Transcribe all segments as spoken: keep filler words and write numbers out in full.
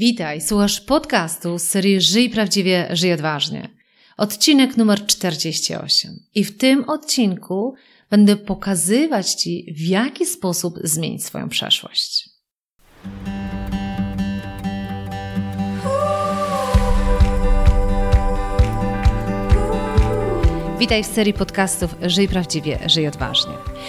Witaj, słuchasz podcastu z serii Żyj Prawdziwie, Żyj Odważnie. Odcinek numer czterdzieści osiem. I w tym odcinku będę pokazywać Ci, w jaki sposób zmienić swoją przeszłość. Witaj w serii podcastów Żyj Prawdziwie, Żyj Odważnie.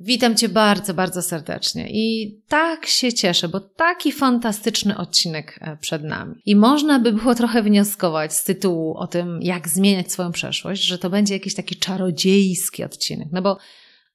Witam Cię bardzo, bardzo serdecznie i tak się cieszę, bo taki fantastyczny odcinek przed nami. I można by było trochę wnioskować z tytułu o tym, jak zmieniać swoją przeszłość, że to będzie jakiś taki czarodziejski odcinek. No bo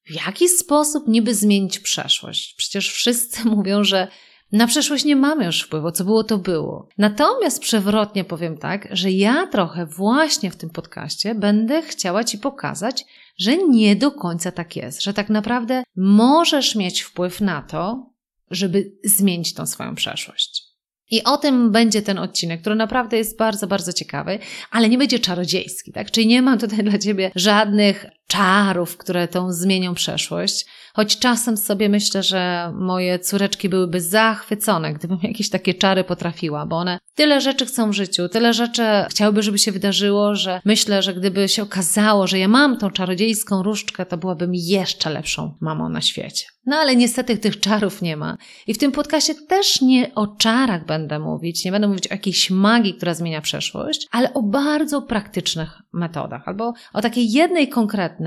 w jaki sposób niby zmienić przeszłość? Przecież wszyscy mówią, że na przeszłość nie mamy już wpływu, co było to było. Natomiast przewrotnie powiem tak, że ja trochę właśnie w tym podcaście będę chciała Ci pokazać, że nie do końca tak jest, że tak naprawdę możesz mieć wpływ na to, żeby zmienić tą swoją przeszłość. I o tym będzie ten odcinek, który naprawdę jest bardzo, bardzo ciekawy, ale nie będzie czarodziejski, tak? Czyli nie mam tutaj dla Ciebie żadnych czarów, które tą zmienią przeszłość, choć czasem sobie myślę, że moje córeczki byłyby zachwycone, gdybym jakieś takie czary potrafiła, bo one tyle rzeczy chcą w życiu, tyle rzeczy chciałyby, żeby się wydarzyło, że myślę, że gdyby się okazało, że ja mam tą czarodziejską różdżkę, to byłabym jeszcze lepszą mamą na świecie. No ale niestety tych czarów nie ma. I w tym podcaście też nie o czarach będę mówić, nie będę mówić o jakiejś magii, która zmienia przeszłość, ale o bardzo praktycznych metodach, albo o takiej jednej konkretnej,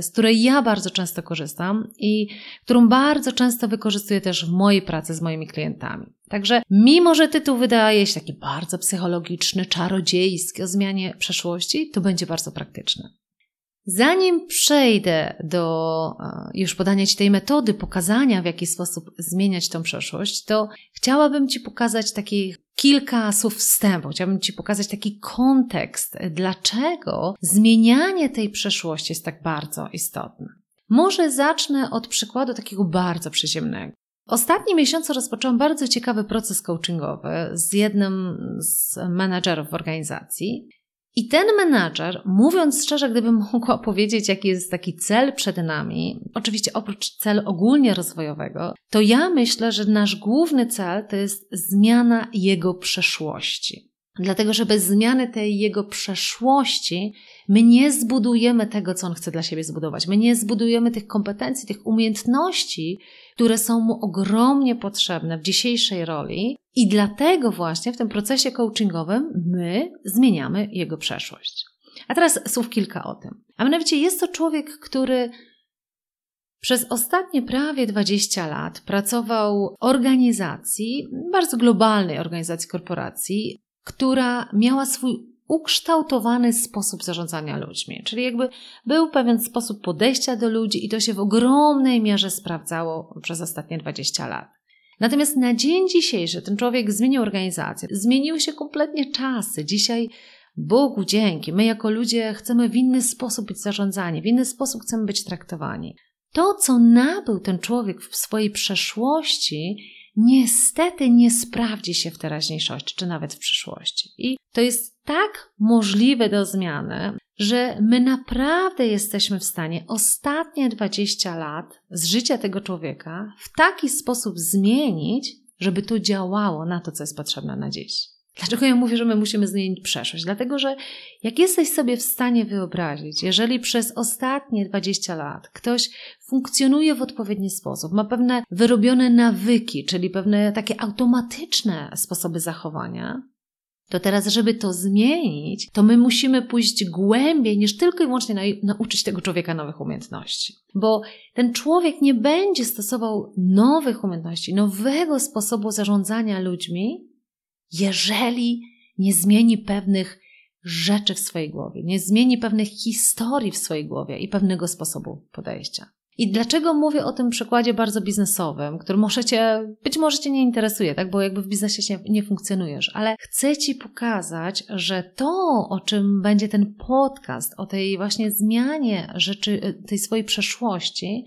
z której ja bardzo często korzystam i którą bardzo często wykorzystuję też w mojej pracy z moimi klientami. Także mimo, że tytuł wydaje się taki bardzo psychologiczny, czarodziejski o zmianie przeszłości, to będzie bardzo praktyczny. Zanim przejdę do już podania Ci tej metody pokazania, w jaki sposób zmieniać tą przeszłość, to chciałabym Ci pokazać takich kilka słów wstępu. Chciałabym Ci pokazać taki kontekst, dlaczego zmienianie tej przeszłości jest tak bardzo istotne. Może zacznę od przykładu takiego bardzo przyziemnego. Ostatni miesiąc rozpocząłem bardzo ciekawy proces coachingowy z jednym z menadżerów w organizacji. I ten menadżer, mówiąc szczerze, gdybym mogła powiedzieć, jaki jest taki cel przed nami, oczywiście oprócz celu ogólnie rozwojowego, to ja myślę, że nasz główny cel to jest zmiana jego przeszłości. Dlatego, że bez zmiany tej jego przeszłości my nie zbudujemy tego, co on chce dla siebie zbudować. My nie zbudujemy tych kompetencji, tych umiejętności, które są mu ogromnie potrzebne w dzisiejszej roli i dlatego właśnie w tym procesie coachingowym my zmieniamy jego przeszłość. A teraz słów kilka o tym. A mianowicie jest to człowiek, który przez ostatnie prawie dwadzieścia lat pracował w organizacji, bardzo globalnej organizacji korporacji, która miała swój ukształtowany sposób zarządzania ludźmi. Czyli jakby był pewien sposób podejścia do ludzi i to się w ogromnej mierze sprawdzało przez ostatnie dwadzieścia lat. Natomiast na dzień dzisiejszy ten człowiek zmienił organizację. Zmieniły się kompletnie czasy. Dzisiaj Bogu dzięki. My jako ludzie chcemy w inny sposób być zarządzani, w inny sposób chcemy być traktowani. To, co nabył ten człowiek w swojej przeszłości, niestety nie sprawdzi się w teraźniejszości, czy nawet w przyszłości. I to jest tak możliwe do zmiany, że my naprawdę jesteśmy w stanie ostatnie dwadzieścia lat z życia tego człowieka w taki sposób zmienić, żeby to działało na to, co jest potrzebne na dziś. Dlaczego ja mówię, że my musimy zmienić przeszłość? Dlatego, że jak jesteś sobie w stanie wyobrazić, jeżeli przez ostatnie dwadzieścia lat ktoś funkcjonuje w odpowiedni sposób, ma pewne wyrobione nawyki, czyli pewne takie automatyczne sposoby zachowania, to teraz, żeby to zmienić, to my musimy pójść głębiej niż tylko i wyłącznie na, nauczyć tego człowieka nowych umiejętności. Bo ten człowiek nie będzie stosował nowych umiejętności, nowego sposobu zarządzania ludźmi, jeżeli nie zmieni pewnych rzeczy w swojej głowie, nie zmieni pewnych historii w swojej głowie i pewnego sposobu podejścia. I dlaczego mówię o tym przykładzie bardzo biznesowym, który możecie, być może Cię nie interesuje, tak? Bo jakby w biznesie się nie funkcjonujesz, ale chcę Ci pokazać, że to, o czym będzie ten podcast, o tej właśnie zmianie rzeczy, tej swojej przeszłości,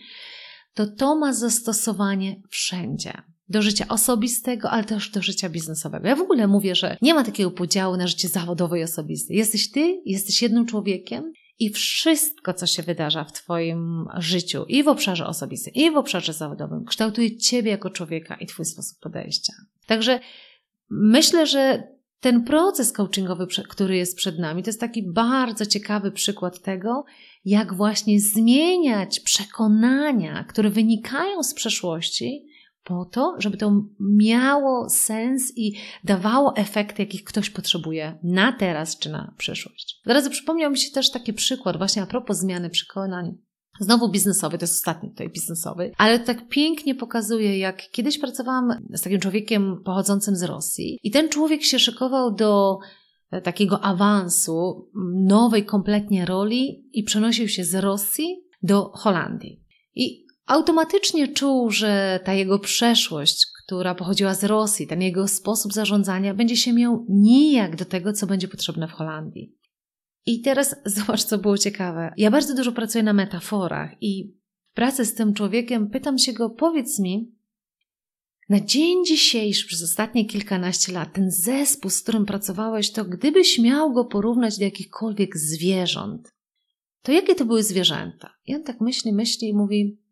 to to ma zastosowanie wszędzie. Do życia osobistego, ale też do życia biznesowego. Ja w ogóle mówię, że nie ma takiego podziału na życie zawodowe i osobiste. Jesteś Ty, jesteś jednym człowiekiem, i wszystko, co się wydarza w Twoim życiu i w obszarze osobistym, i w obszarze zawodowym, kształtuje Ciebie jako człowieka i Twój sposób podejścia. Także myślę, że ten proces coachingowy, który jest przed nami, to jest taki bardzo ciekawy przykład tego, jak właśnie zmieniać przekonania, które wynikają z przeszłości, po to, żeby to miało sens i dawało efekty, jakich ktoś potrzebuje na teraz czy na przyszłość. Od razu przypomniał mi się też taki przykład właśnie a propos zmiany przekonań. Znowu biznesowy, to jest ostatni tutaj biznesowy, ale to tak pięknie pokazuje, jak kiedyś pracowałam z takim człowiekiem pochodzącym z Rosji i ten człowiek się szykował do takiego awansu, nowej kompletnie roli i przenosił się z Rosji do Holandii. I automatycznie czuł, że ta jego przeszłość, która pochodziła z Rosji, ten jego sposób zarządzania będzie się miał nijak do tego, co będzie potrzebne w Holandii. I teraz zobacz, co było ciekawe. Ja bardzo dużo pracuję na metaforach i w pracy z tym człowiekiem pytam się go, powiedz mi, na dzień dzisiejszy, przez ostatnie kilkanaście lat, ten zespół, z którym pracowałeś, to gdybyś miał go porównać do jakichkolwiek zwierząt, to jakie to były zwierzęta? I on tak myśli, myśli i mówi...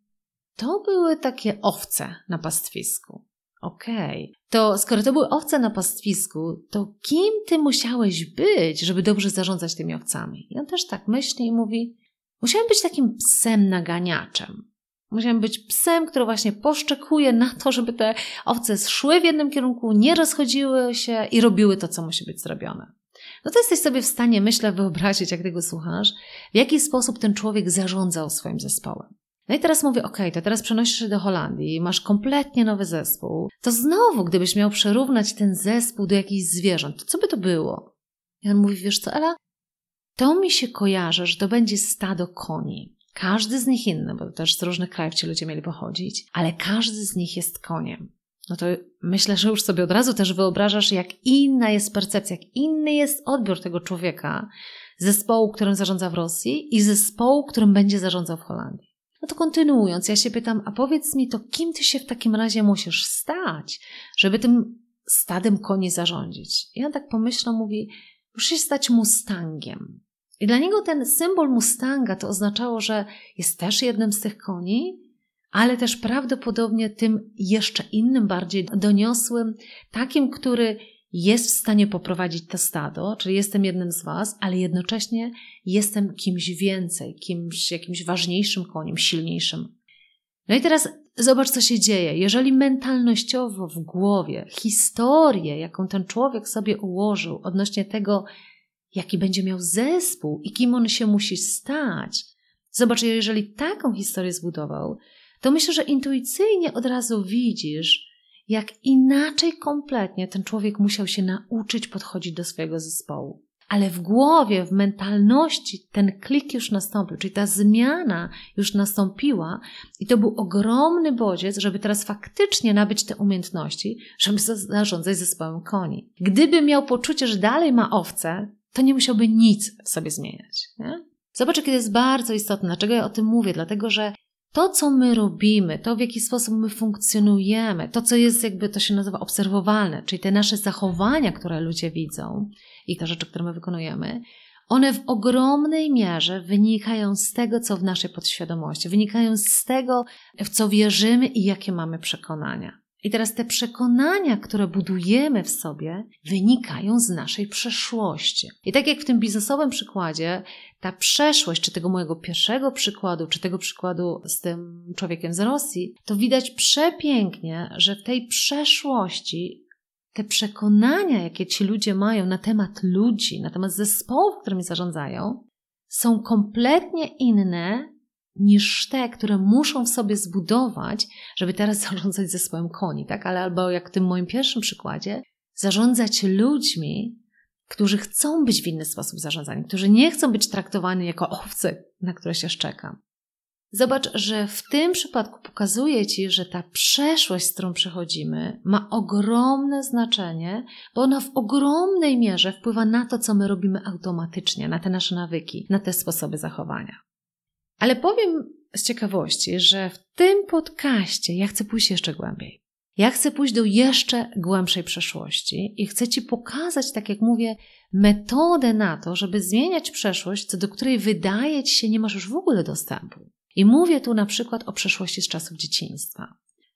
To były takie owce na pastwisku. Okej. Okay. To skoro to były owce na pastwisku, to kim ty musiałeś być, żeby dobrze zarządzać tymi owcami? I on też tak myśli i mówi, musiałem być takim psem naganiaczem. Musiałem być psem, który właśnie poszczekuje na to, żeby te owce szły w jednym kierunku, nie rozchodziły się i robiły to, co musi być zrobione. No to jesteś sobie w stanie, myślę, wyobrazić, jak tego słuchasz, w jaki sposób ten człowiek zarządzał swoim zespołem. No i teraz mówię, okej, okay, to teraz przenosisz się do Holandii, masz kompletnie nowy zespół, to znowu, gdybyś miał przerównać ten zespół do jakichś zwierząt, to co by to było? I on mówi, wiesz co, Ela, to mi się kojarzy, że to będzie stado koni. Każdy z nich inny, bo też z różnych krajów ci ludzie mieli pochodzić, ale każdy z nich jest koniem. No to myślę, że już sobie od razu też wyobrażasz, jak inna jest percepcja, jak inny jest odbiór tego człowieka, zespołu, którym zarządza w Rosji i zespołu, którym będzie zarządzał w Holandii. No to kontynuując, ja się pytam, a powiedz mi, to kim ty się w takim razie musisz stać, żeby tym stadem koni zarządzić? I on tak pomyślał, mówi, musisz się stać mustangiem. I dla niego ten symbol mustanga to oznaczało, że jest też jednym z tych koni, ale też prawdopodobnie tym jeszcze innym, bardziej doniosłym, takim, który jest w stanie poprowadzić to stado, czyli jestem jednym z was, ale jednocześnie jestem kimś więcej, kimś, jakimś ważniejszym koniem, silniejszym. No i teraz zobacz, co się dzieje. Jeżeli mentalnościowo w głowie historię, jaką ten człowiek sobie ułożył odnośnie tego, jaki będzie miał zespół i kim on się musi stać, zobacz, jeżeli taką historię zbudował, to myślę, że intuicyjnie od razu widzisz, jak inaczej kompletnie ten człowiek musiał się nauczyć podchodzić do swojego zespołu. Ale w głowie, w mentalności ten klik już nastąpił, czyli ta zmiana już nastąpiła i to był ogromny bodziec, żeby teraz faktycznie nabyć te umiejętności, żeby zarządzać zespołem koni. Gdyby miał poczucie, że dalej ma owce, to nie musiałby nic w sobie zmieniać. Nie? Zobacz, jakie to jest bardzo istotne. Dlaczego ja o tym mówię? Dlatego, że to, co my robimy, to w jaki sposób my funkcjonujemy, to, co jest jakby, to się nazywa obserwowalne, czyli te nasze zachowania, które ludzie widzą i te rzeczy, które my wykonujemy, one w ogromnej mierze wynikają z tego, co w naszej podświadomości, wynikają z tego, w co wierzymy i jakie mamy przekonania. I teraz te przekonania, które budujemy w sobie, wynikają z naszej przeszłości. I tak jak w tym biznesowym przykładzie, ta przeszłość, czy tego mojego pierwszego przykładu, czy tego przykładu z tym człowiekiem z Rosji, to widać przepięknie, że w tej przeszłości te przekonania, jakie ci ludzie mają na temat ludzi, na temat zespołów, którymi zarządzają, są kompletnie inne niż te, które muszą w sobie zbudować, żeby teraz zarządzać zespołem koni, tak? Ale albo jak w tym moim pierwszym przykładzie, zarządzać ludźmi, którzy chcą być w inny sposób zarządzani, którzy nie chcą być traktowani jako owce, na które się szczeka. Zobacz, że w tym przypadku pokazuje Ci, że ta przeszłość, z którą przechodzimy, ma ogromne znaczenie, bo ona w ogromnej mierze wpływa na to, co my robimy automatycznie, na te nasze nawyki, na te sposoby zachowania. Ale powiem z ciekawości, że w tym podcaście ja chcę pójść jeszcze głębiej. Ja chcę pójść do jeszcze głębszej przeszłości i chcę Ci pokazać, tak jak mówię, metodę na to, żeby zmieniać przeszłość, co do której wydaje Ci się nie masz już w ogóle dostępu. I mówię tu na przykład o przeszłości z czasów dzieciństwa.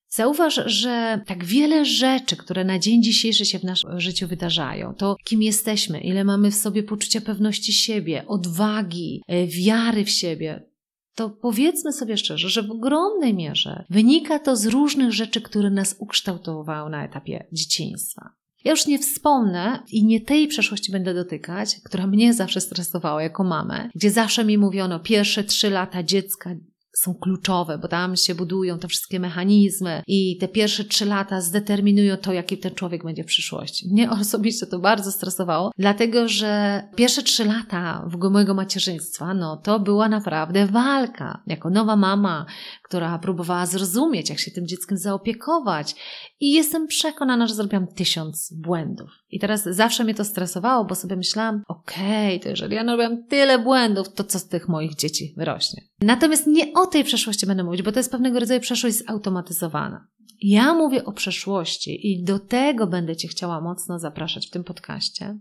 Zauważ, że tak wiele rzeczy, które na dzień dzisiejszy się w naszym życiu wydarzają, to kim jesteśmy, ile mamy w sobie poczucia pewności siebie, odwagi, wiary w siebie, to powiedzmy sobie szczerze, że w ogromnej mierze wynika to z różnych rzeczy, które nas ukształtowały na etapie dzieciństwa. Ja już nie wspomnę i nie tej przeszłości będę dotykać, która mnie zawsze stresowała jako mamę, gdzie zawsze mi mówiono, pierwsze trzy lata dziecka są kluczowe, bo tam się budują te wszystkie mechanizmy i te pierwsze trzy lata zdeterminują to, jaki ten człowiek będzie w przyszłości. Mnie osobiście to bardzo stresowało, dlatego że pierwsze trzy lata w mojego macierzyństwa, no to była naprawdę walka. Jako nowa mama, która próbowała zrozumieć, jak się tym dzieckiem zaopiekować i jestem przekonana, że zrobiłam tysiąc błędów. I teraz zawsze mnie to stresowało, bo sobie myślałam, okej, okay, to jeżeli ja robiłam tyle błędów, to co z tych moich dzieci wyrośnie? Natomiast nie o tej przeszłości będę mówić, bo to jest pewnego rodzaju przeszłość zautomatyzowana. Ja mówię o przeszłości i do tego będę Cię chciała mocno zapraszać w tym podcaście.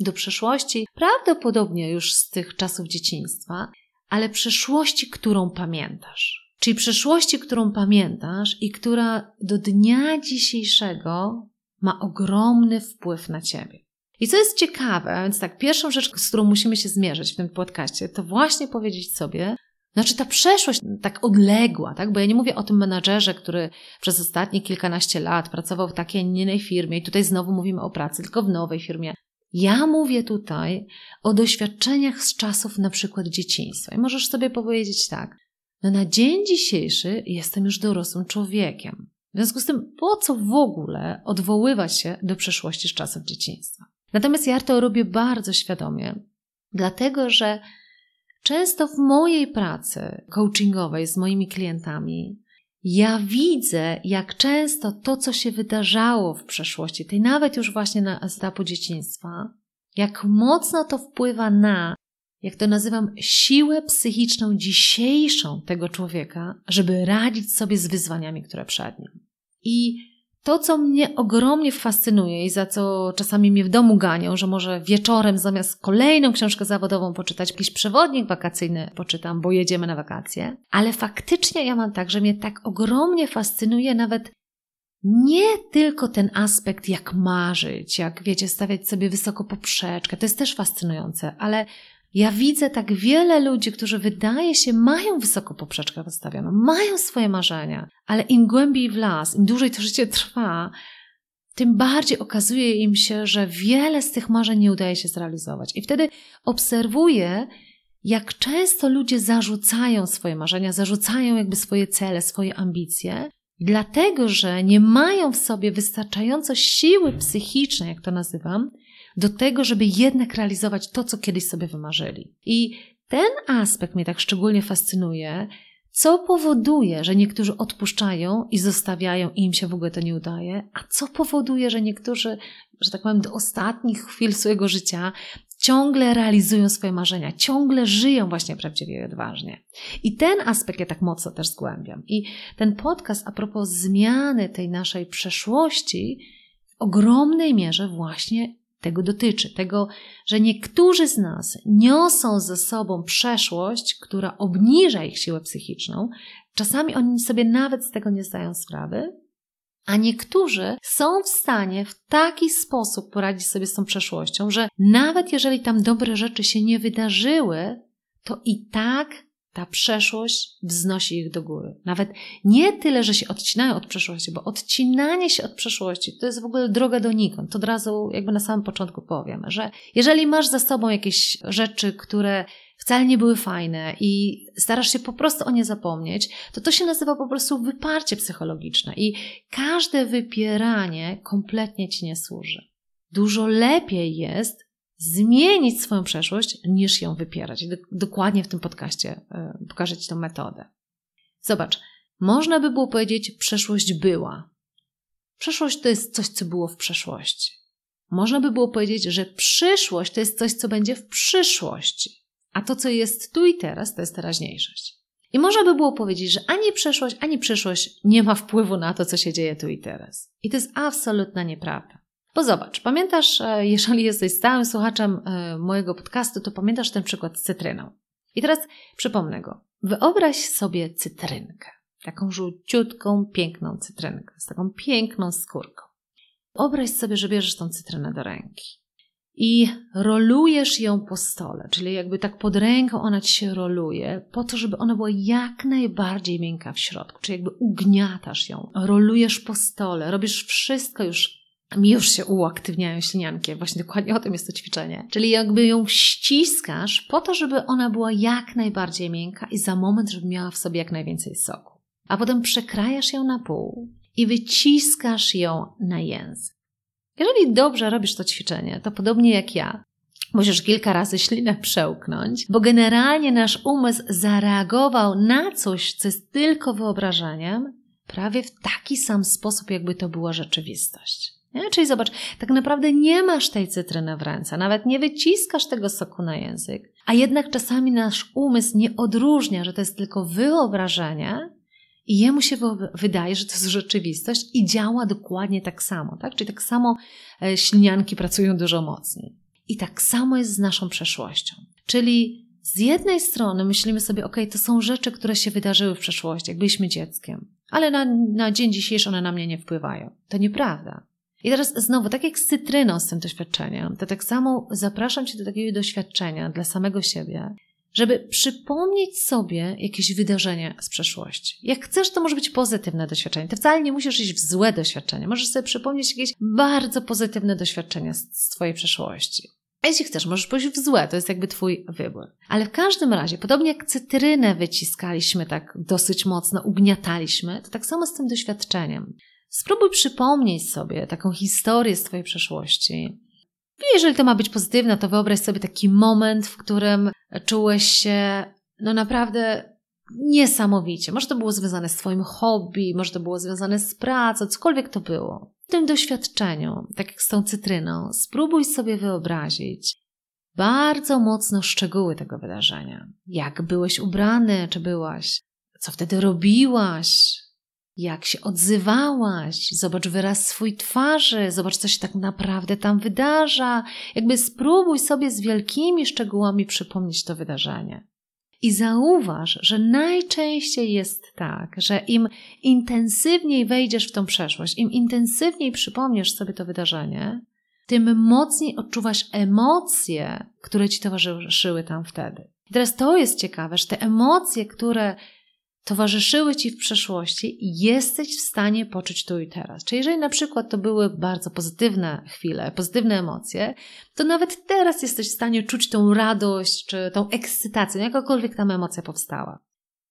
Do przeszłości prawdopodobnie już z tych czasów dzieciństwa, ale przeszłości, którą pamiętasz. Czyli przeszłości, którą pamiętasz i która do dnia dzisiejszego ma ogromny wpływ na Ciebie. I co jest ciekawe, a więc tak, pierwszą rzecz, z którą musimy się zmierzyć w tym podcaście, to właśnie powiedzieć sobie, znaczy ta przeszłość tak odległa, tak? Bo ja nie mówię o tym menadżerze, który przez ostatnie kilkanaście lat pracował w takiej, a nie innej firmie i tutaj znowu mówimy o pracy, tylko w nowej firmie. Ja mówię tutaj o doświadczeniach z czasów na przykład dzieciństwa. I możesz sobie powiedzieć tak, no na dzień dzisiejszy jestem już dorosłym człowiekiem. W związku z tym po co w ogóle odwoływać się do przeszłości z czasów dzieciństwa? Natomiast ja to robię bardzo świadomie, dlatego że często w mojej pracy coachingowej z moimi klientami ja widzę, jak często to, co się wydarzało w przeszłości, tej nawet już właśnie na etapu dzieciństwa, jak mocno to wpływa na, jak to nazywam, siłę psychiczną dzisiejszą tego człowieka, żeby radzić sobie z wyzwaniami, które przed nim. I to, co mnie ogromnie fascynuje i za co czasami mnie w domu ganią, że może wieczorem zamiast kolejną książkę zawodową poczytać, jakiś przewodnik wakacyjny poczytam, bo jedziemy na wakacje. Ale faktycznie ja mam tak, że mnie tak ogromnie fascynuje nawet nie tylko ten aspekt, jak marzyć, jak wiecie, stawiać sobie wysoko poprzeczkę. To jest też fascynujące, ale ja widzę tak wiele ludzi, którzy wydaje się mają wysoką poprzeczkę postawioną, mają swoje marzenia, ale im głębiej w las, im dłużej to życie trwa, tym bardziej okazuje im się, że wiele z tych marzeń nie udaje się zrealizować. I wtedy obserwuję, jak często ludzie zarzucają swoje marzenia, zarzucają jakby swoje cele, swoje ambicje, dlatego że nie mają w sobie wystarczająco siły psychicznej, jak to nazywam, do tego, żeby jednak realizować to, co kiedyś sobie wymarzyli. I ten aspekt mnie tak szczególnie fascynuje, co powoduje, że niektórzy odpuszczają i zostawiają i im się w ogóle to nie udaje, a co powoduje, że niektórzy, że tak powiem, do ostatnich chwil swojego życia ciągle realizują swoje marzenia, ciągle żyją właśnie prawdziwie i odważnie. I ten aspekt ja tak mocno też zgłębiam. I ten podcast a propos zmiany tej naszej przeszłości w ogromnej mierze właśnie tego dotyczy, tego, że niektórzy z nas niosą ze sobą przeszłość, która obniża ich siłę psychiczną. Czasami oni sobie nawet z tego nie zdają sprawy, a niektórzy są w stanie w taki sposób poradzić sobie z tą przeszłością, że nawet jeżeli tam dobre rzeczy się nie wydarzyły, to i tak ta przeszłość wznosi ich do góry. Nawet nie tyle, że się odcinają od przeszłości, bo odcinanie się od przeszłości to jest w ogóle droga donikąd. To od razu jakby na samym początku powiem, że jeżeli masz za sobą jakieś rzeczy, które wcale nie były fajne i starasz się po prostu o nie zapomnieć, to to się nazywa po prostu wyparcie psychologiczne i każde wypieranie kompletnie Ci nie służy. Dużo lepiej jest zmienić swoją przeszłość, niż ją wypierać. Dokładnie w tym podcaście pokażę Ci tę metodę. Zobacz, można by było powiedzieć, przeszłość była. Przeszłość to jest coś, co było w przeszłości. Można by było powiedzieć, że przyszłość to jest coś, co będzie w przyszłości. A to, co jest tu i teraz, to jest teraźniejszość. I można by było powiedzieć, że ani przeszłość, ani przyszłość nie ma wpływu na to, co się dzieje tu i teraz. I to jest absolutna nieprawda. Bo zobacz, pamiętasz, jeżeli jesteś stałym słuchaczem mojego podcastu, to pamiętasz ten przykład z cytryną. I teraz przypomnę go. Wyobraź sobie cytrynkę. Taką żółciutką, piękną cytrynkę. Z taką piękną skórką. Wyobraź sobie, że bierzesz tą cytrynę do ręki i rolujesz ją po stole, czyli jakby tak pod ręką ona Ci się roluje, po to, żeby ona była jak najbardziej miękka w środku, czyli jakby ugniatasz ją, rolujesz po stole, robisz wszystko już, mi już się uaktywniają ślinianki, właśnie dokładnie o tym jest to ćwiczenie, czyli jakby ją ściskasz po to, żeby ona była jak najbardziej miękka i za moment, żeby miała w sobie jak najwięcej soku, a potem przekrajasz ją na pół i wyciskasz ją na język. Jeżeli dobrze robisz to ćwiczenie, to podobnie jak ja, musisz kilka razy ślinę przełknąć, bo generalnie nasz umysł zareagował na coś, co jest tylko wyobrażeniem, prawie w taki sam sposób, jakby to była rzeczywistość. Nie? Czyli zobacz, tak naprawdę nie masz tej cytryny w ręce, nawet nie wyciskasz tego soku na język, a jednak czasami nasz umysł nie odróżnia, że to jest tylko wyobrażenie, i jemu się wydaje, że to jest rzeczywistość i działa dokładnie tak samo, tak? Czyli tak samo ślinianki pracują dużo mocniej. I tak samo jest z naszą przeszłością. Czyli z jednej strony myślimy sobie, okej, to są rzeczy, które się wydarzyły w przeszłości, jak byliśmy dzieckiem, ale na, na dzień dzisiejszy one na mnie nie wpływają. To nieprawda. I teraz znowu, tak jak z cytryną, z tym doświadczeniem, to tak samo zapraszam Cię do takiego doświadczenia dla samego siebie, żeby przypomnieć sobie jakieś wydarzenia z przeszłości. Jak chcesz, to może być pozytywne doświadczenie. Ty wcale nie musisz iść w złe doświadczenie. Możesz sobie przypomnieć jakieś bardzo pozytywne doświadczenia z, z Twojej przeszłości. A jeśli chcesz, możesz pójść w złe. To jest jakby Twój wybór. Ale w każdym razie, podobnie jak cytrynę wyciskaliśmy tak dosyć mocno, ugniataliśmy, to tak samo z tym doświadczeniem. Spróbuj przypomnieć sobie taką historię z Twojej przeszłości. I jeżeli to ma być pozytywne, to wyobraź sobie taki moment, w którym czułeś się no naprawdę niesamowicie. Może to było związane z Twoim hobby, może to było związane z pracą, cokolwiek to było. W tym doświadczeniu, tak jak z tą cytryną, spróbuj sobie wyobrazić bardzo mocno szczegóły tego wydarzenia. Jak byłeś ubrany, czy byłaś? Co wtedy robiłaś? Jak się odzywałaś, zobacz wyraz swój twarzy, zobacz, co się tak naprawdę tam wydarza. Jakby spróbuj sobie z wielkimi szczegółami przypomnieć to wydarzenie. I zauważ, że najczęściej jest tak, że im intensywniej wejdziesz w tą przeszłość, im intensywniej przypomniesz sobie to wydarzenie, tym mocniej odczuwasz emocje, które Ci towarzyszyły tam wtedy. I teraz to jest ciekawe, że te emocje, które towarzyszyły Ci w przeszłości, jesteś w stanie poczuć tu i teraz. Czyli jeżeli na przykład to były bardzo pozytywne chwile, pozytywne emocje, to nawet teraz jesteś w stanie czuć tą radość, czy tą ekscytację, jakakolwiek tam emocja powstała.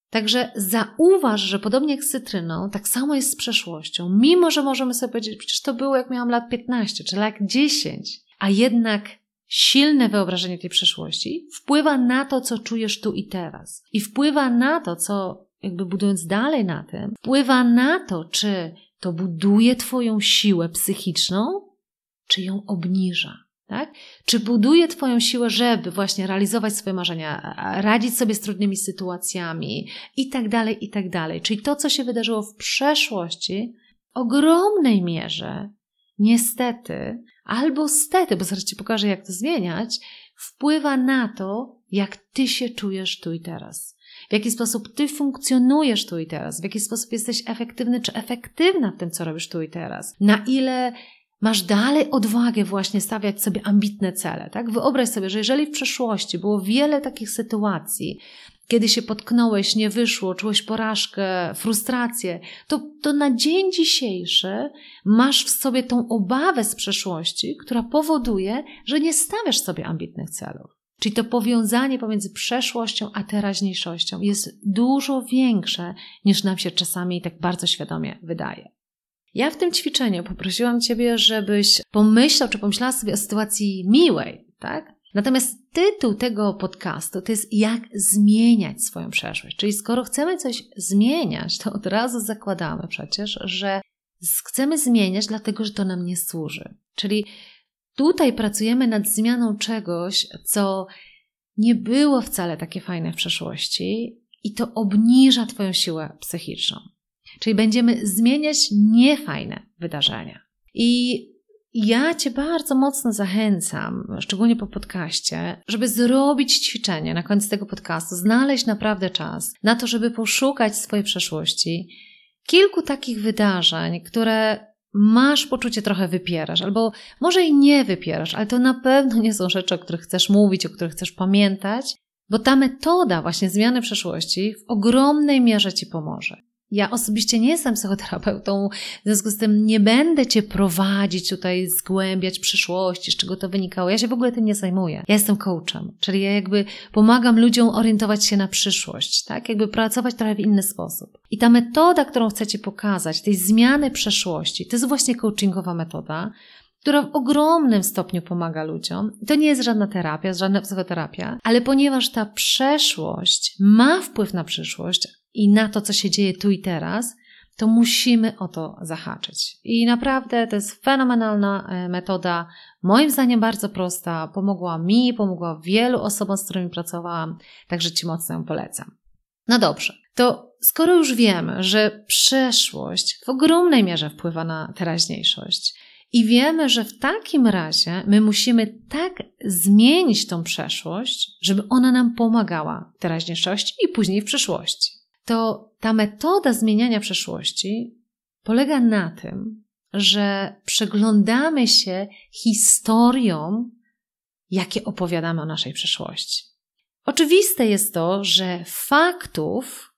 Także zauważ, że podobnie jak z cytryną, tak samo jest z przeszłością. Mimo, że możemy sobie powiedzieć, przecież to było jak miałam lat piętnaście, czy lat dziesięć, a jednak silne wyobrażenie tej przeszłości wpływa na to, co czujesz tu i teraz. I wpływa na to, co jakby budując dalej na tym, wpływa na to, czy to buduje Twoją siłę psychiczną, czy ją obniża. Tak? Czy buduje Twoją siłę, żeby właśnie realizować swoje marzenia, radzić sobie z trudnymi sytuacjami i tak dalej, i tak dalej. Czyli to, co się wydarzyło w przeszłości, w ogromnej mierze, niestety, albo stety, bo zaraz Ci pokażę, jak to zmieniać, wpływa na to, jak Ty się czujesz tu i teraz. W jaki sposób Ty funkcjonujesz tu i teraz, w jaki sposób jesteś efektywny czy efektywna w tym, co robisz tu i teraz. Na ile masz dalej odwagę właśnie stawiać sobie ambitne cele, tak? Wyobraź sobie, że jeżeli w przeszłości było wiele takich sytuacji, kiedy się potknąłeś, nie wyszło, czułeś porażkę, frustrację, to, to na dzień dzisiejszy masz w sobie tą obawę z przeszłości, która powoduje, że nie stawiasz sobie ambitnych celów. Czyli to powiązanie pomiędzy przeszłością a teraźniejszością jest dużo większe, niż nam się czasami tak bardzo świadomie wydaje. Ja w tym ćwiczeniu poprosiłam Ciebie, żebyś pomyślał, czy pomyślała sobie o sytuacji miłej, tak? Natomiast tytuł tego podcastu to jest jak zmieniać swoją przeszłość. Czyli skoro chcemy coś zmieniać, to od razu zakładamy przecież, że chcemy zmieniać dlatego, że to nam nie służy. Czyli tutaj pracujemy nad zmianą czegoś, co nie było wcale takie fajne w przeszłości i to obniża Twoją siłę psychiczną. Czyli będziemy zmieniać niefajne wydarzenia. I ja Cię bardzo mocno zachęcam, szczególnie po podcaście, żeby zrobić ćwiczenie na końcu tego podcastu, znaleźć naprawdę czas na to, żeby poszukać swojej przeszłości, kilku takich wydarzeń, które masz poczucie trochę wypierasz, albo może i nie wypierasz, ale to na pewno nie są rzeczy, o których chcesz mówić, o których chcesz pamiętać, bo ta metoda właśnie zmiany przeszłości w ogromnej mierze Ci pomoże. Ja osobiście nie jestem psychoterapeutą, w związku z tym nie będę Cię prowadzić tutaj, zgłębiać przeszłości, z czego to wynikało. Ja się w ogóle tym nie zajmuję. Ja jestem coachem, czyli ja jakby pomagam ludziom orientować się na przyszłość, tak? Jakby pracować trochę w inny sposób. I ta metoda, którą chcę Ci pokazać, tej zmiany przeszłości, to jest właśnie coachingowa metoda, która w ogromnym stopniu pomaga ludziom. To nie jest żadna terapia, żadna psychoterapia, ale ponieważ ta przeszłość ma wpływ na przyszłość, i na to, co się dzieje tu i teraz, to musimy o to zahaczyć. I naprawdę to jest fenomenalna metoda, moim zdaniem bardzo prosta, pomogła mi, pomogła wielu osobom, z którymi pracowałam, także Ci mocno ją polecam. No dobrze, to skoro już wiemy, że przeszłość w ogromnej mierze wpływa na teraźniejszość i wiemy, że w takim razie my musimy tak zmienić tą przeszłość, żeby ona nam pomagała w teraźniejszości i później w przyszłości, to ta metoda zmieniania przeszłości polega na tym, że przeglądamy się historią, jakie opowiadamy o naszej przeszłości. Oczywiste jest to, że faktów,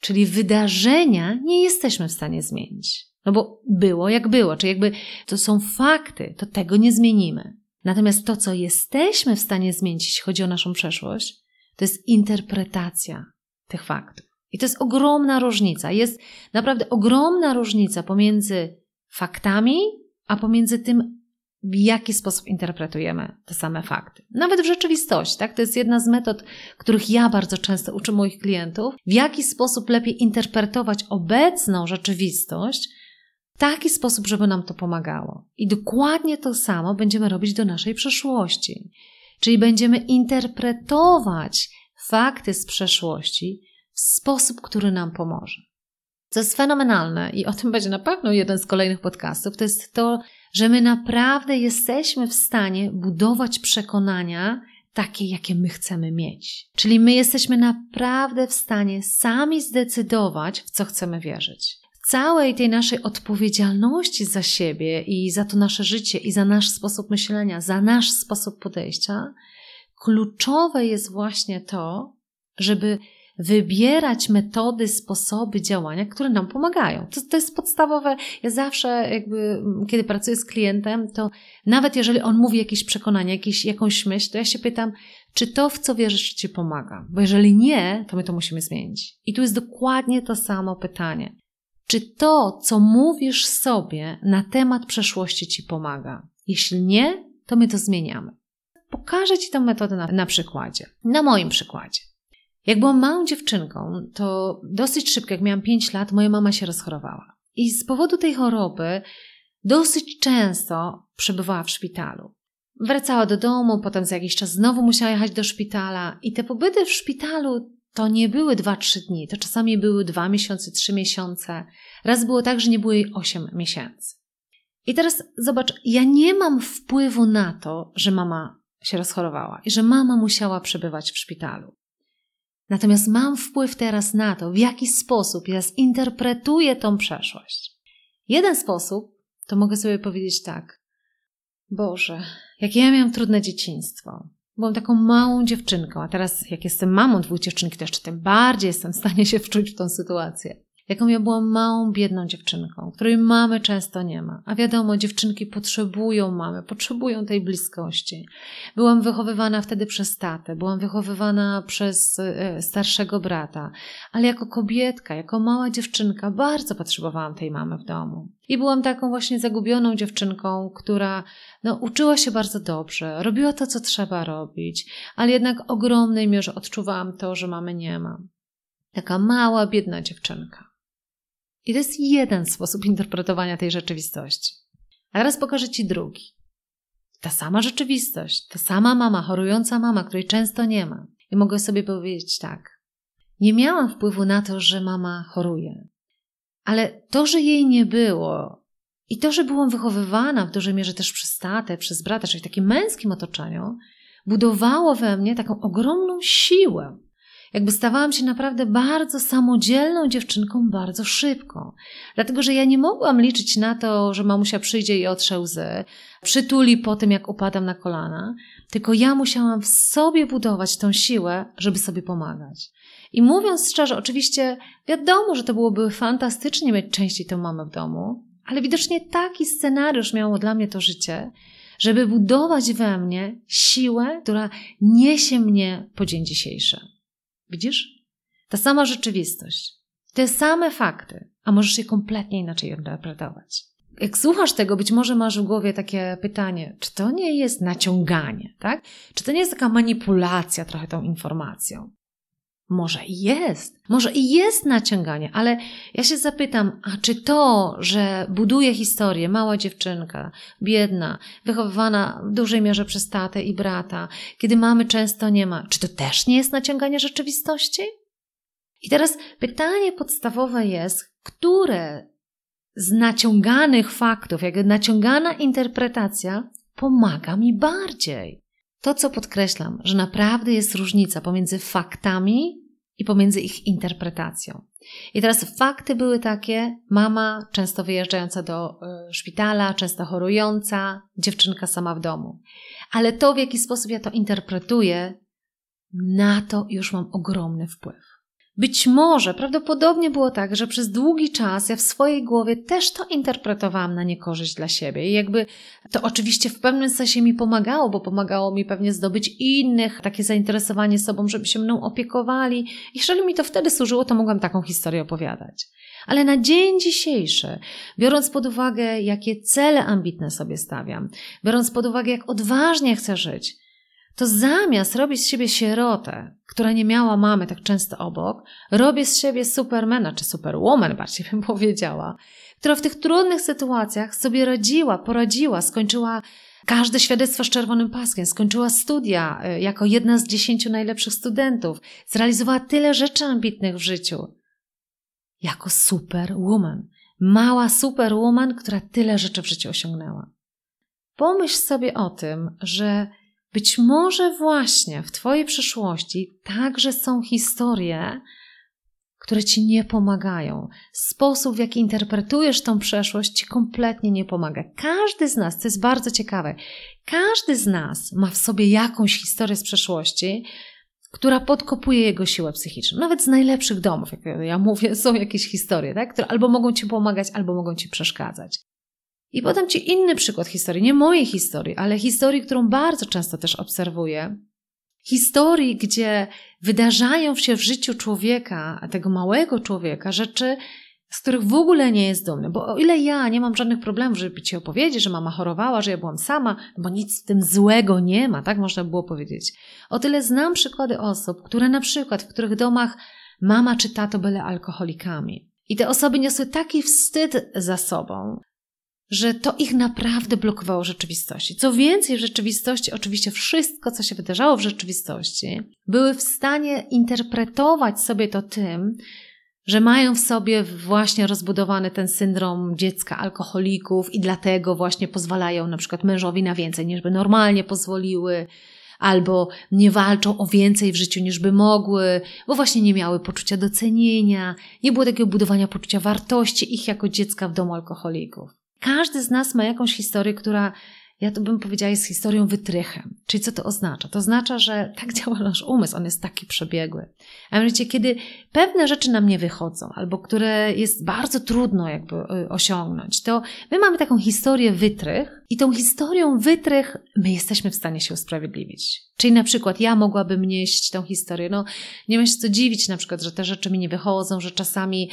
czyli wydarzenia, nie jesteśmy w stanie zmienić. No bo było jak było, czyli jakby to są fakty, to tego nie zmienimy. Natomiast to, co jesteśmy w stanie zmienić, jeśli chodzi o naszą przeszłość, to jest interpretacja tych faktów. I to jest ogromna różnica. Jest naprawdę ogromna różnica pomiędzy faktami, a pomiędzy tym, w jaki sposób interpretujemy te same fakty. Nawet w rzeczywistości, tak? To jest jedna z metod, których ja bardzo często uczę moich klientów. W jaki sposób lepiej interpretować obecną rzeczywistość w taki sposób, żeby nam to pomagało. I dokładnie to samo będziemy robić do naszej przeszłości. Czyli będziemy interpretować fakty z przeszłości w sposób, który nam pomoże. Co jest fenomenalne i o tym będzie na pewno jeden z kolejnych podcastów, to jest to, że my naprawdę jesteśmy w stanie budować przekonania takie, jakie my chcemy mieć. Czyli my jesteśmy naprawdę w stanie sami zdecydować, w co chcemy wierzyć. W całej tej naszej odpowiedzialności za siebie i za to nasze życie i za nasz sposób myślenia, za nasz sposób podejścia, kluczowe jest właśnie to, żeby wybierać metody, sposoby działania, które nam pomagają. To, to jest podstawowe. Ja zawsze jakby, kiedy pracuję z klientem, to nawet jeżeli on mówi jakieś przekonanie, jakieś, jakąś myśl, to ja się pytam, czy to, w co wierzysz, Ci pomaga? Bo jeżeli nie, to my to musimy zmienić. I tu jest dokładnie to samo pytanie. Czy to, co mówisz sobie na temat przeszłości, Ci pomaga? Jeśli nie, to my to zmieniamy. Pokażę Ci tę metodę na, na przykładzie. Na moim przykładzie. Jak byłam małą dziewczynką, to dosyć szybko, jak miałam pięć lat, moja mama się rozchorowała. I z powodu tej choroby dosyć często przebywała w szpitalu. Wracała do domu, potem za jakiś czas znowu musiała jechać do szpitala. I te pobyty w szpitalu to nie były dwa trzy dni, to czasami były dwa miesiące, trzy miesiące. Raz było tak, że nie było jej osiem miesięcy. I teraz zobacz, ja nie mam wpływu na to, że mama się rozchorowała i że mama musiała przebywać w szpitalu. Natomiast mam wpływ teraz na to, w jaki sposób ja zinterpretuję tą przeszłość. Jeden sposób to mogę sobie powiedzieć tak. Boże, jakie ja miałam trudne dzieciństwo. Byłam taką małą dziewczynką, a teraz jak jestem mamą dwóch dziewczynki, to jeszcze tym bardziej jestem w stanie się wczuć w tą sytuację. jaką ja byłam małą, biedną dziewczynką, której mamy często nie ma. A wiadomo, dziewczynki potrzebują mamy, potrzebują tej bliskości. Byłam wychowywana wtedy przez tatę, byłam wychowywana przez starszego brata, ale jako kobietka, jako mała dziewczynka bardzo potrzebowałam tej mamy w domu. I byłam taką właśnie zagubioną dziewczynką, która no, uczyła się bardzo dobrze, robiła to, co trzeba robić, ale jednak w ogromnej mierze odczuwałam to, że mamy nie ma. Taka mała, biedna dziewczynka. I to jest jeden sposób interpretowania tej rzeczywistości. A teraz pokażę Ci drugi. Ta sama rzeczywistość, ta sama mama, chorująca mama, której często nie ma. I mogę sobie powiedzieć tak. Nie miałam wpływu na to, że mama choruje. Ale to, że jej nie było i to, że byłam wychowywana w dużej mierze też przez tatę, przez brata, czyli w takim męskim otoczeniu, budowało we mnie taką ogromną siłę. Jakby stawałam się naprawdę bardzo samodzielną dziewczynką bardzo szybko. Dlatego, że ja nie mogłam liczyć na to, że mamusia przyjdzie i otrze łzy, przytuli po tym, jak upadam na kolana, tylko ja musiałam w sobie budować tą siłę, żeby sobie pomagać. I mówiąc szczerze, oczywiście wiadomo, że to byłoby fantastycznie mieć częściej tą mamę w domu, ale widocznie taki scenariusz miało dla mnie to życie, żeby budować we mnie siłę, która niesie mnie po dzień dzisiejszy. Widzisz? Ta sama rzeczywistość, te same fakty, a możesz je kompletnie inaczej interpretować. Jak słuchasz tego, być może masz w głowie takie pytanie, czy to nie jest naciąganie, tak? Czy to nie jest taka manipulacja trochę tą informacją? Może i jest, może i jest naciąganie, ale ja się zapytam, a czy to, że buduje historię mała dziewczynka, biedna, wychowywana w dużej mierze przez tatę i brata, kiedy mamy często nie ma, czy to też nie jest naciąganie rzeczywistości? I teraz pytanie podstawowe jest, które z naciąganych faktów, jak naciągana interpretacja pomaga mi bardziej? To, co podkreślam, że naprawdę jest różnica pomiędzy faktami i pomiędzy ich interpretacją. I teraz fakty były takie, mama często wyjeżdżająca do szpitala, często chorująca, dziewczynka sama w domu. Ale to, w jaki sposób ja to interpretuję, na to już mam ogromny wpływ. Być może, prawdopodobnie było tak, że przez długi czas ja w swojej głowie też to interpretowałam na niekorzyść dla siebie i jakby to oczywiście w pewnym sensie mi pomagało, bo pomagało mi pewnie zdobyć innych, takie zainteresowanie sobą, żeby się mną opiekowali. Jeżeli mi to wtedy służyło, to mogłam taką historię opowiadać. Ale na dzień dzisiejszy, biorąc pod uwagę, jakie cele ambitne sobie stawiam, biorąc pod uwagę, jak odważnie chcę żyć, to zamiast robić z siebie sierotę, która nie miała mamy tak często obok, robię z siebie supermana, czy superwoman bardziej bym powiedziała, która w tych trudnych sytuacjach sobie radziła, poradziła, skończyła każde świadectwo z czerwonym paskiem, skończyła studia jako jedna z dziesięciu najlepszych studentów, zrealizowała tyle rzeczy ambitnych w życiu. Jako superwoman, mała superwoman, która tyle rzeczy w życiu osiągnęła. Pomyśl sobie o tym, że być może właśnie w Twojej przyszłości także są historie, które Ci nie pomagają. Sposób, w jaki interpretujesz tą przeszłość, Ci kompletnie nie pomaga. Każdy z nas, to jest bardzo ciekawe, każdy z nas ma w sobie jakąś historię z przeszłości, która podkopuje jego siłę psychiczną. Nawet z najlepszych domów, jak ja mówię, są jakieś historie, tak? Które albo mogą Ci pomagać, albo mogą Ci przeszkadzać. I podam Ci inny przykład historii, nie mojej historii, ale historii, którą bardzo często też obserwuję. Historii, gdzie wydarzają się w życiu człowieka, tego małego człowieka, rzeczy, z których w ogóle nie jest dumny. Bo o ile ja nie mam żadnych problemów, żeby Ci opowiedzieć, że mama chorowała, że ja byłam sama, bo nic w tym złego nie ma, tak można było powiedzieć. O tyle znam przykłady osób, które na przykład, w których domach mama czy tato byli alkoholikami. I te osoby niosły taki wstyd za sobą, że to ich naprawdę blokowało rzeczywistości. Co więcej, w rzeczywistości, oczywiście wszystko, co się wydarzało w rzeczywistości, były w stanie interpretować sobie to tym, że mają w sobie właśnie rozbudowany ten syndrom dziecka alkoholików i dlatego właśnie pozwalają na przykład mężowi na więcej, niż by normalnie pozwoliły, albo nie walczą o więcej w życiu, niż by mogły, bo właśnie nie miały poczucia docenienia, nie było takiego budowania poczucia wartości ich jako dziecka w domu alkoholików. Każdy z nas ma jakąś historię, która ja to bym powiedziała, jest historią wytrychem. Czyli co to oznacza? To oznacza, że tak działa nasz umysł, on jest taki przebiegły. A mianowicie, kiedy pewne rzeczy nam nie wychodzą, albo które jest bardzo trudno jakby osiągnąć, to my mamy taką historię wytrych i tą historią wytrych my jesteśmy w stanie się usprawiedliwić. Czyli na przykład ja mogłabym nieść tą historię, no nie ma się co dziwić na przykład, że te rzeczy mi nie wychodzą, że czasami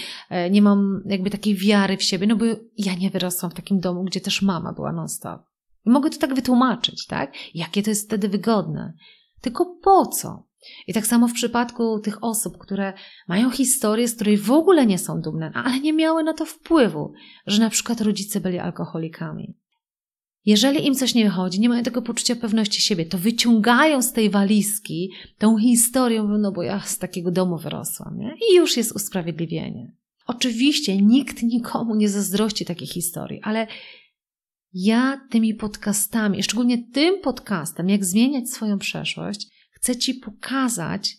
nie mam jakby takiej wiary w siebie, no bo ja nie wyrosłam w takim domu, gdzie też mama była non-stop. Mogę to tak wytłumaczyć, tak? Jakie to jest wtedy wygodne. Tylko po co? I tak samo w przypadku tych osób, które mają historię, z której w ogóle nie są dumne, ale nie miały na to wpływu, że na przykład rodzice byli alkoholikami. Jeżeli im coś nie wychodzi, nie mają tego poczucia pewności siebie, to wyciągają z tej walizki tą historię, no bo ja z takiego domu wyrosłam, nie? I już jest usprawiedliwienie. Oczywiście nikt nikomu nie zazdrości takiej historii, ale ja tymi podcastami, szczególnie tym podcastem, jak zmieniać swoją przeszłość, chcę Ci pokazać,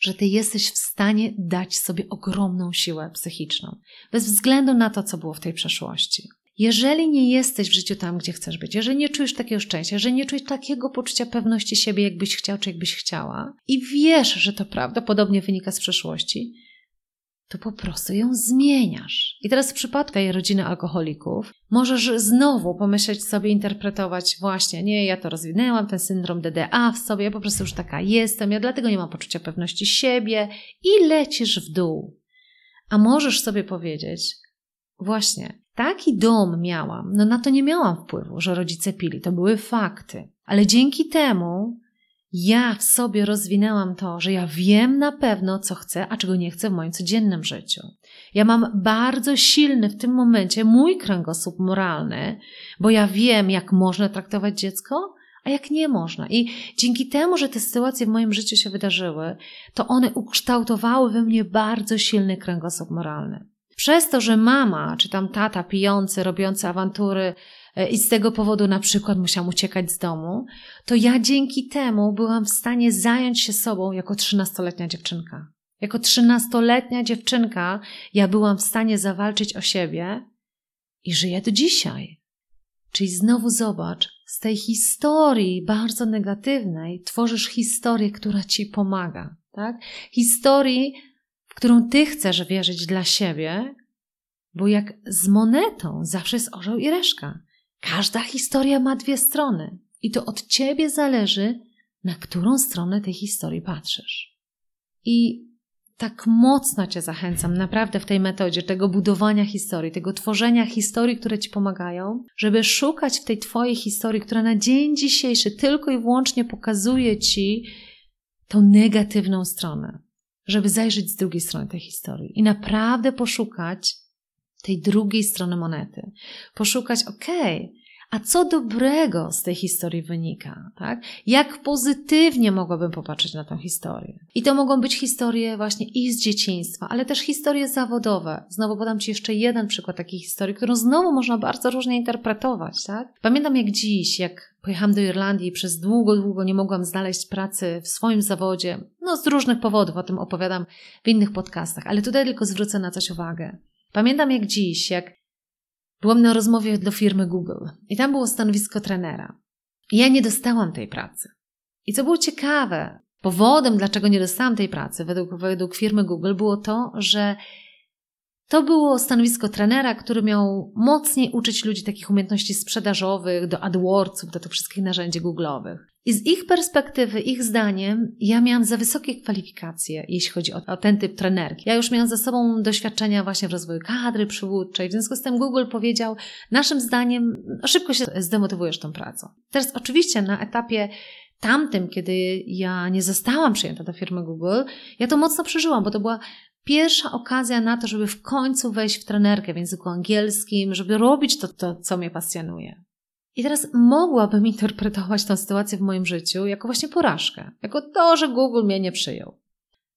że Ty jesteś w stanie dać sobie ogromną siłę psychiczną, bez względu na to, co było w tej przeszłości. Jeżeli nie jesteś w życiu tam, gdzie chcesz być, jeżeli nie czujesz takiego szczęścia, jeżeli nie czujesz takiego poczucia pewności siebie, jakbyś chciał czy jakbyś chciała i wiesz, że to prawdopodobnie wynika z przeszłości, to po prostu ją zmieniasz. I teraz w przypadku tej rodziny alkoholików możesz znowu pomyśleć sobie, interpretować właśnie, nie, ja to rozwinęłam, ten syndrom D D A w sobie, ja po prostu już taka jestem, ja dlatego nie mam poczucia pewności siebie i lecisz w dół. A możesz sobie powiedzieć, właśnie, taki dom miałam, no na to nie miałam wpływu, że rodzice pili, to były fakty. Ale dzięki temu ja w sobie rozwinęłam to, że ja wiem na pewno, co chcę, a czego nie chcę w moim codziennym życiu. Ja mam bardzo silny w tym momencie mój kręgosłup moralny, bo ja wiem, jak można traktować dziecko, a jak nie można. I dzięki temu, że te sytuacje w moim życiu się wydarzyły, to one ukształtowały we mnie bardzo silny kręgosłup moralny. Przez to, że mama czy tam tata pijący, robiący awantury i z tego powodu na przykład musiałam uciekać z domu, to ja dzięki temu byłam w stanie zająć się sobą jako trzynastoletnia dziewczynka. Jako trzynastoletnia dziewczynka ja byłam w stanie zawalczyć o siebie i żyję do dzisiaj. Czyli znowu zobacz, z tej historii bardzo negatywnej tworzysz historię, która ci pomaga. Tak? Historii, którą Ty chcesz wierzyć dla siebie, bo jak z monetą zawsze jest orzeł i reszka. Każda historia ma dwie strony i to od Ciebie zależy, na którą stronę tej historii patrzysz. I tak mocno Cię zachęcam naprawdę w tej metodzie tego budowania historii, tego tworzenia historii, które Ci pomagają, żeby szukać w tej Twojej historii, która na dzień dzisiejszy tylko i wyłącznie pokazuje Ci tą negatywną stronę, żeby zajrzeć z drugiej strony tej historii i naprawdę poszukać tej drugiej strony monety. Poszukać, okej, okay, a co dobrego z tej historii wynika? Tak? Jak pozytywnie mogłabym popatrzeć na tę historię? I to mogą być historie właśnie i z dzieciństwa, ale też historie zawodowe. Znowu podam Ci jeszcze jeden przykład takiej historii, którą znowu można bardzo różnie interpretować. Tak? Pamiętam jak dziś, jak pojechałam do Irlandii i przez długo, długo nie mogłam znaleźć pracy w swoim zawodzie. No z różnych powodów, o tym opowiadam w innych podcastach, ale tutaj tylko zwrócę na coś uwagę. Pamiętam jak dziś, jak byłam na rozmowie do firmy Google i tam było stanowisko trenera. I ja nie dostałam tej pracy. I co było ciekawe, powodem, dlaczego nie dostałam tej pracy według, według firmy Google było to, że to było stanowisko trenera, który miał mocniej uczyć ludzi takich umiejętności sprzedażowych, do AdWordsów, do tych wszystkich narzędzi google'owych. I z ich perspektywy, ich zdaniem, ja miałam za wysokie kwalifikacje, jeśli chodzi o, o ten typ trenerki. Ja już miałam za sobą doświadczenia właśnie w rozwoju kadry przywódczej, w związku z tym Google powiedział, naszym zdaniem, no szybko się zdemotywujesz tą pracą. Teraz oczywiście na etapie tamtym, kiedy ja nie zostałam przyjęta do firmy Google, ja to mocno przeżyłam, bo to była pierwsza okazja na to, żeby w końcu wejść w trenerkę w języku angielskim, żeby robić to, to, co mnie pasjonuje. I teraz mogłabym interpretować tę sytuację w moim życiu jako właśnie porażkę, jako to, że Google mnie nie przyjął.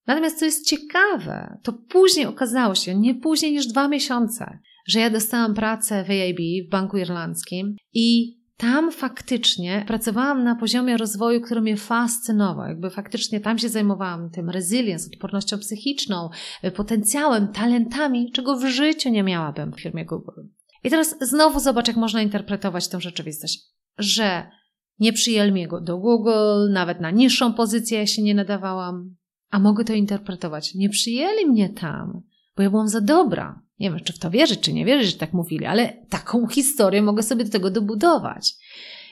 Natomiast co jest ciekawe, to później okazało się, nie później niż dwa miesiące, że ja dostałam pracę w A I B, w Banku Irlandzkim i tam faktycznie pracowałam na poziomie rozwoju, który mnie fascynował. Jakby faktycznie tam się zajmowałam tym resilience, odpornością psychiczną, potencjałem, talentami, czego w życiu nie miałabym w firmie Google. I teraz znowu zobacz, jak można interpretować tę rzeczywistość. że nie przyjęli mnie do Google, nawet na niższą pozycję ja się nie nadawałam. A mogę to interpretować. Nie przyjęli mnie tam, bo ja byłam za dobra. Nie wiem, czy w to wierzy, czy nie wierzy, że tak mówili, ale taką historię mogę sobie do tego dobudować.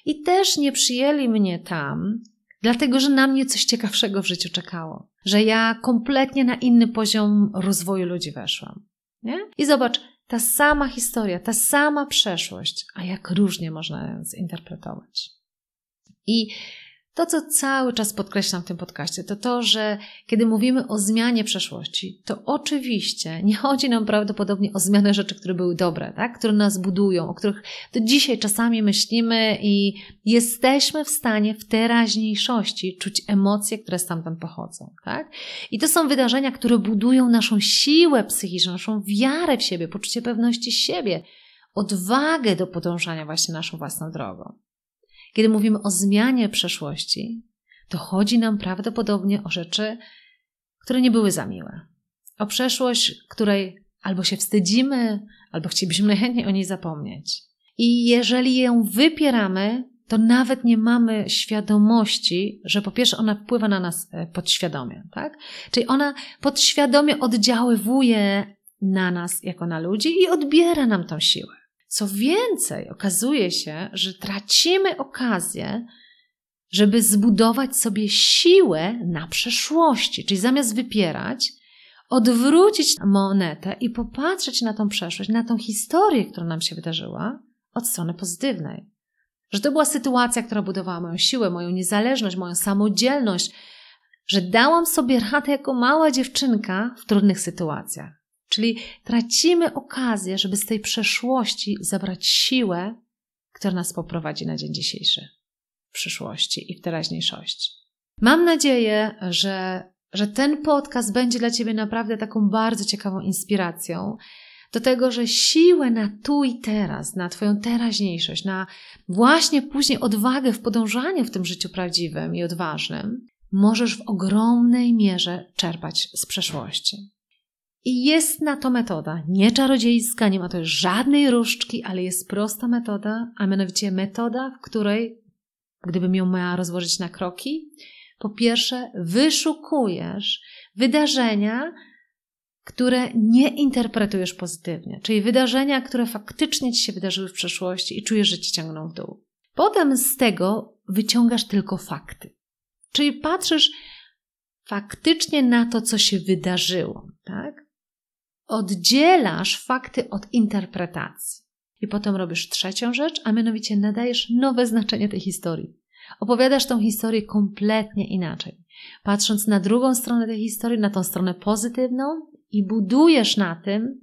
I też nie przyjęli mnie tam, dlatego że na mnie coś ciekawszego w życiu czekało. Że ja kompletnie na inny poziom rozwoju ludzi weszłam. Nie? I zobacz, ta sama historia, ta sama przeszłość, a jak różnie można ją zinterpretować. I to, co cały czas podkreślam w tym podcaście, to to, że kiedy mówimy o zmianie przeszłości, to oczywiście nie chodzi nam prawdopodobnie o zmianę rzeczy, które były dobre, tak? Które nas budują, o których do dzisiaj czasami myślimy i jesteśmy w stanie w teraźniejszości czuć emocje, które stamtąd pochodzą. Tak? I to są wydarzenia, które budują naszą siłę psychiczną, naszą wiarę w siebie, poczucie pewności siebie, odwagę do podążania właśnie naszą własną drogą. Kiedy mówimy o zmianie przeszłości, to chodzi nam prawdopodobnie o rzeczy, które nie były za miłe. O przeszłość, której albo się wstydzimy, albo chcielibyśmy najchętniej o niej zapomnieć. I jeżeli ją wypieramy, to nawet nie mamy świadomości, że po pierwsze ona wpływa na nas podświadomie, tak? Czyli ona podświadomie oddziaływuje na nas jako na ludzi i odbiera nam tą siłę. Co więcej, okazuje się, że tracimy okazję, żeby zbudować sobie siłę na przeszłości. Czyli zamiast wypierać, odwrócić monetę i popatrzeć na tą przeszłość, na tą historię, która nam się wydarzyła, od strony pozytywnej. Że to była sytuacja, która budowała moją siłę, moją niezależność, moją samodzielność, że dałam sobie radę jako mała dziewczynka w trudnych sytuacjach. Czyli tracimy okazję, żeby z tej przeszłości zabrać siłę, która nas poprowadzi na dzień dzisiejszy, w przyszłości i w teraźniejszości. Mam nadzieję, że, że ten podcast będzie dla Ciebie naprawdę taką bardzo ciekawą inspiracją do tego, że siłę na tu i teraz, na Twoją teraźniejszość, na właśnie później odwagę w podążaniu w tym życiu prawdziwym i odważnym, możesz w ogromnej mierze czerpać z przeszłości. I jest na to metoda, nie czarodziejska, nie ma to żadnej różdżki, ale jest prosta metoda, a mianowicie metoda, w której, gdybym ją miała rozłożyć na kroki, po pierwsze wyszukujesz wydarzenia, które nie interpretujesz pozytywnie, czyli wydarzenia, które faktycznie Ci się wydarzyły w przeszłości i czujesz, że Ci ciągną w dół. Potem z tego wyciągasz tylko fakty, czyli patrzysz faktycznie na to, co się wydarzyło, tak? Oddzielasz fakty od interpretacji. I potem robisz trzecią rzecz, a mianowicie nadajesz nowe znaczenie tej historii. Opowiadasz tą historię kompletnie inaczej. Patrząc na drugą stronę tej historii, na tą stronę pozytywną i budujesz na tym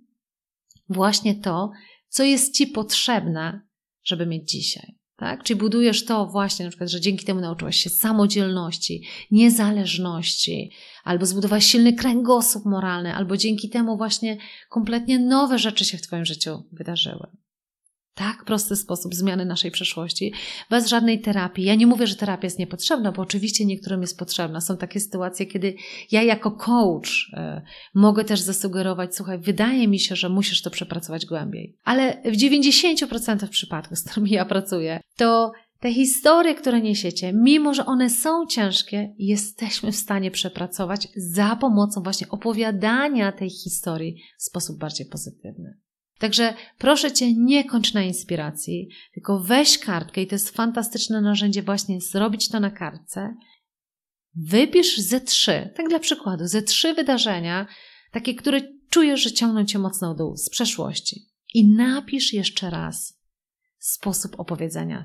właśnie to, co jest Ci potrzebne, żeby mieć dzisiaj. Tak? Czyli budujesz to właśnie, na przykład, że dzięki temu nauczyłaś się samodzielności, niezależności, albo zbudowałaś silny kręgosłup moralny, albo dzięki temu właśnie kompletnie nowe rzeczy się w Twoim życiu wydarzyły. Tak prosty sposób zmiany naszej przeszłości, bez żadnej terapii. Ja nie mówię, że terapia jest niepotrzebna, bo oczywiście niektórym jest potrzebna. Są takie sytuacje, kiedy ja jako coach y, mogę też zasugerować, słuchaj, wydaje mi się, że musisz to przepracować głębiej. Ale w dziewięćdziesiąt procent przypadków, z którymi ja pracuję, to te historie, które niesiecie, mimo że one są ciężkie, jesteśmy w stanie przepracować za pomocą właśnie opowiadania tej historii w sposób bardziej pozytywny. Także proszę Cię, nie kończ na inspiracji, tylko weź kartkę i to jest fantastyczne narzędzie właśnie zrobić to na kartce. Wypisz ze trzy, tak dla przykładu, ze trzy wydarzenia, takie, które czujesz, że ciągną Cię mocno w dół z przeszłości. I napisz jeszcze raz sposób opowiedzenia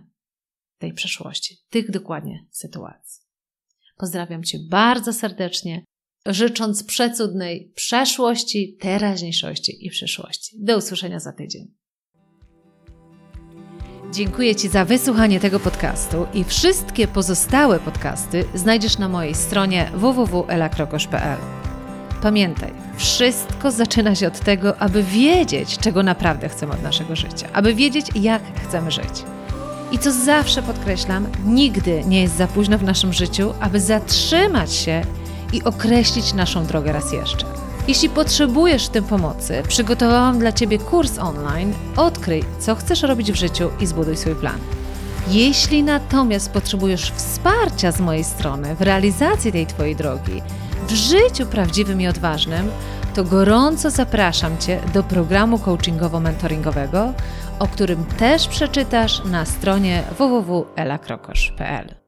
tej przeszłości, tych dokładnie sytuacji. Pozdrawiam Cię bardzo serdecznie. Życząc przecudnej przeszłości, teraźniejszości i przyszłości. Do usłyszenia za tydzień. Dziękuję Ci za wysłuchanie tego podcastu i wszystkie pozostałe podcasty znajdziesz na mojej stronie w w w kropka ela krokosz kropka p l. Pamiętaj, wszystko zaczyna się od tego, aby wiedzieć, czego naprawdę chcemy od naszego życia, aby wiedzieć, jak chcemy żyć. I co zawsze podkreślam, nigdy nie jest za późno w naszym życiu, aby zatrzymać się i określić naszą drogę raz jeszcze. Jeśli potrzebujesz w tym pomocy, przygotowałam dla Ciebie kurs online Odkryj, co chcesz robić w życiu i zbuduj swój plan. Jeśli natomiast potrzebujesz wsparcia z mojej strony w realizacji tej Twojej drogi, w życiu prawdziwym i odważnym, to gorąco zapraszam Cię do programu coachingowo-mentoringowego, o którym też przeczytasz na stronie w w w kropka ela krokosz kropka p l.